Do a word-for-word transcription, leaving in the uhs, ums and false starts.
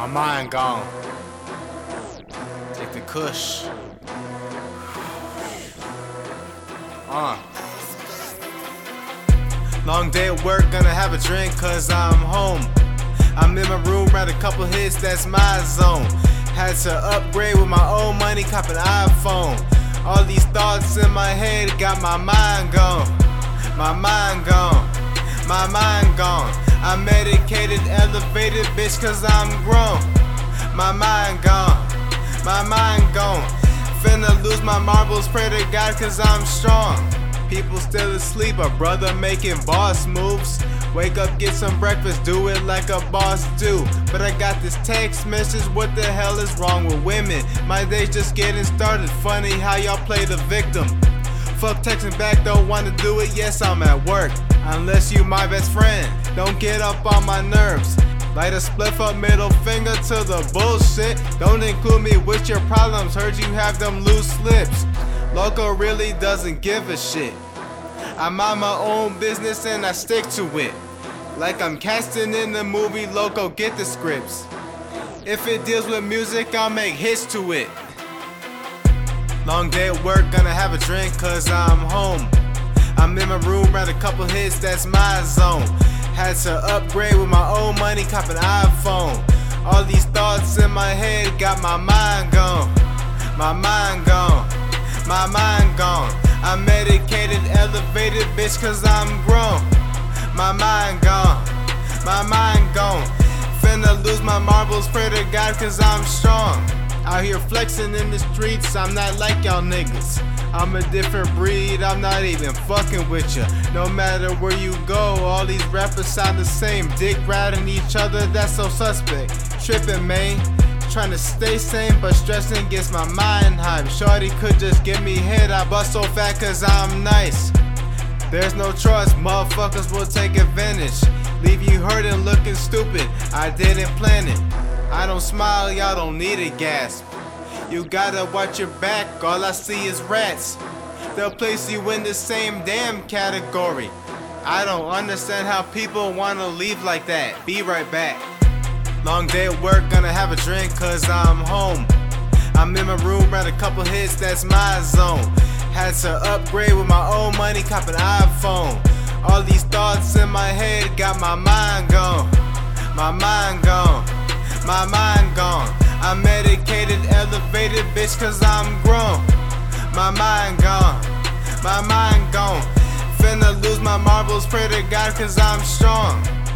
My mind gone. Take the kush. Uh. Long day at work, gonna have a drink cause I'm home. I'm in my room, write a couple hits, that's my zone. Had to upgrade with my own money, cop an iPhone. All these thoughts in my head got my mind gone. My mind gone. My mind gone. I'm medicated, elevated, bitch, cause I'm grown. My mind gone. My mind gone. Finna lose my marbles, pray to God cause I'm strong. People still asleep, a brother making boss moves. Wake up, get some breakfast, do it like a boss do. But I got this text message, what the hell is wrong with women? My day's just getting started, funny how y'all play the victim. Fuck texting back, don't wanna do it, yes I'm at work. Unless you my best friend, don't get up on my nerves. Light a spliff up, middle finger to the bullshit. Don't include me with your problems, heard you have them loose lips. Loco really doesn't give a shit. I'm on my own business and I stick to it. Like I'm casting in the movie, Loco, get the scripts. If it deals with music, I'll make hits to it. Long day at work, gonna have a drink cause I'm home. I'm in my room, write a couple hits, that's my zone. Had to upgrade with my own money, cop an iPhone. All these thoughts in my head got my mind gone. My mind gone. My mind gone. I'm medicated, elevated, bitch, cause I'm grown. My mind gone. My mind gone. Finna lose my marbles, pray to God, cause I'm strong. Out here flexing in the streets, I'm not like y'all niggas. I'm a different breed, I'm not even fucking with ya. No matter where you go, all these rappers sound the same. Dick riding each other, that's so suspect. Trippin', man. Trying to stay sane, but stressing gets my mind hype. Shorty could just give me head, I bust so fat cause I'm nice. There's no trust, motherfuckers will take advantage. Leave you hurting, looking stupid, I didn't plan it. I don't smile, y'all don't need a gasp. You gotta watch your back, all I see is rats. They'll place you in the same damn category. I don't understand how people wanna leave like that. Be right back. Long day at work, gonna have a drink cause I'm home. I'm in my room, write a couple hits, that's my zone. Had to upgrade with my own money, cop an iPhone. All these thoughts in my head got my mind gone. My mind gone. My mind gone. I'm medicated, elevated, bitch, cause I'm grown. My mind gone. My mind gone. Finna lose my marbles, pray to God, cause I'm strong.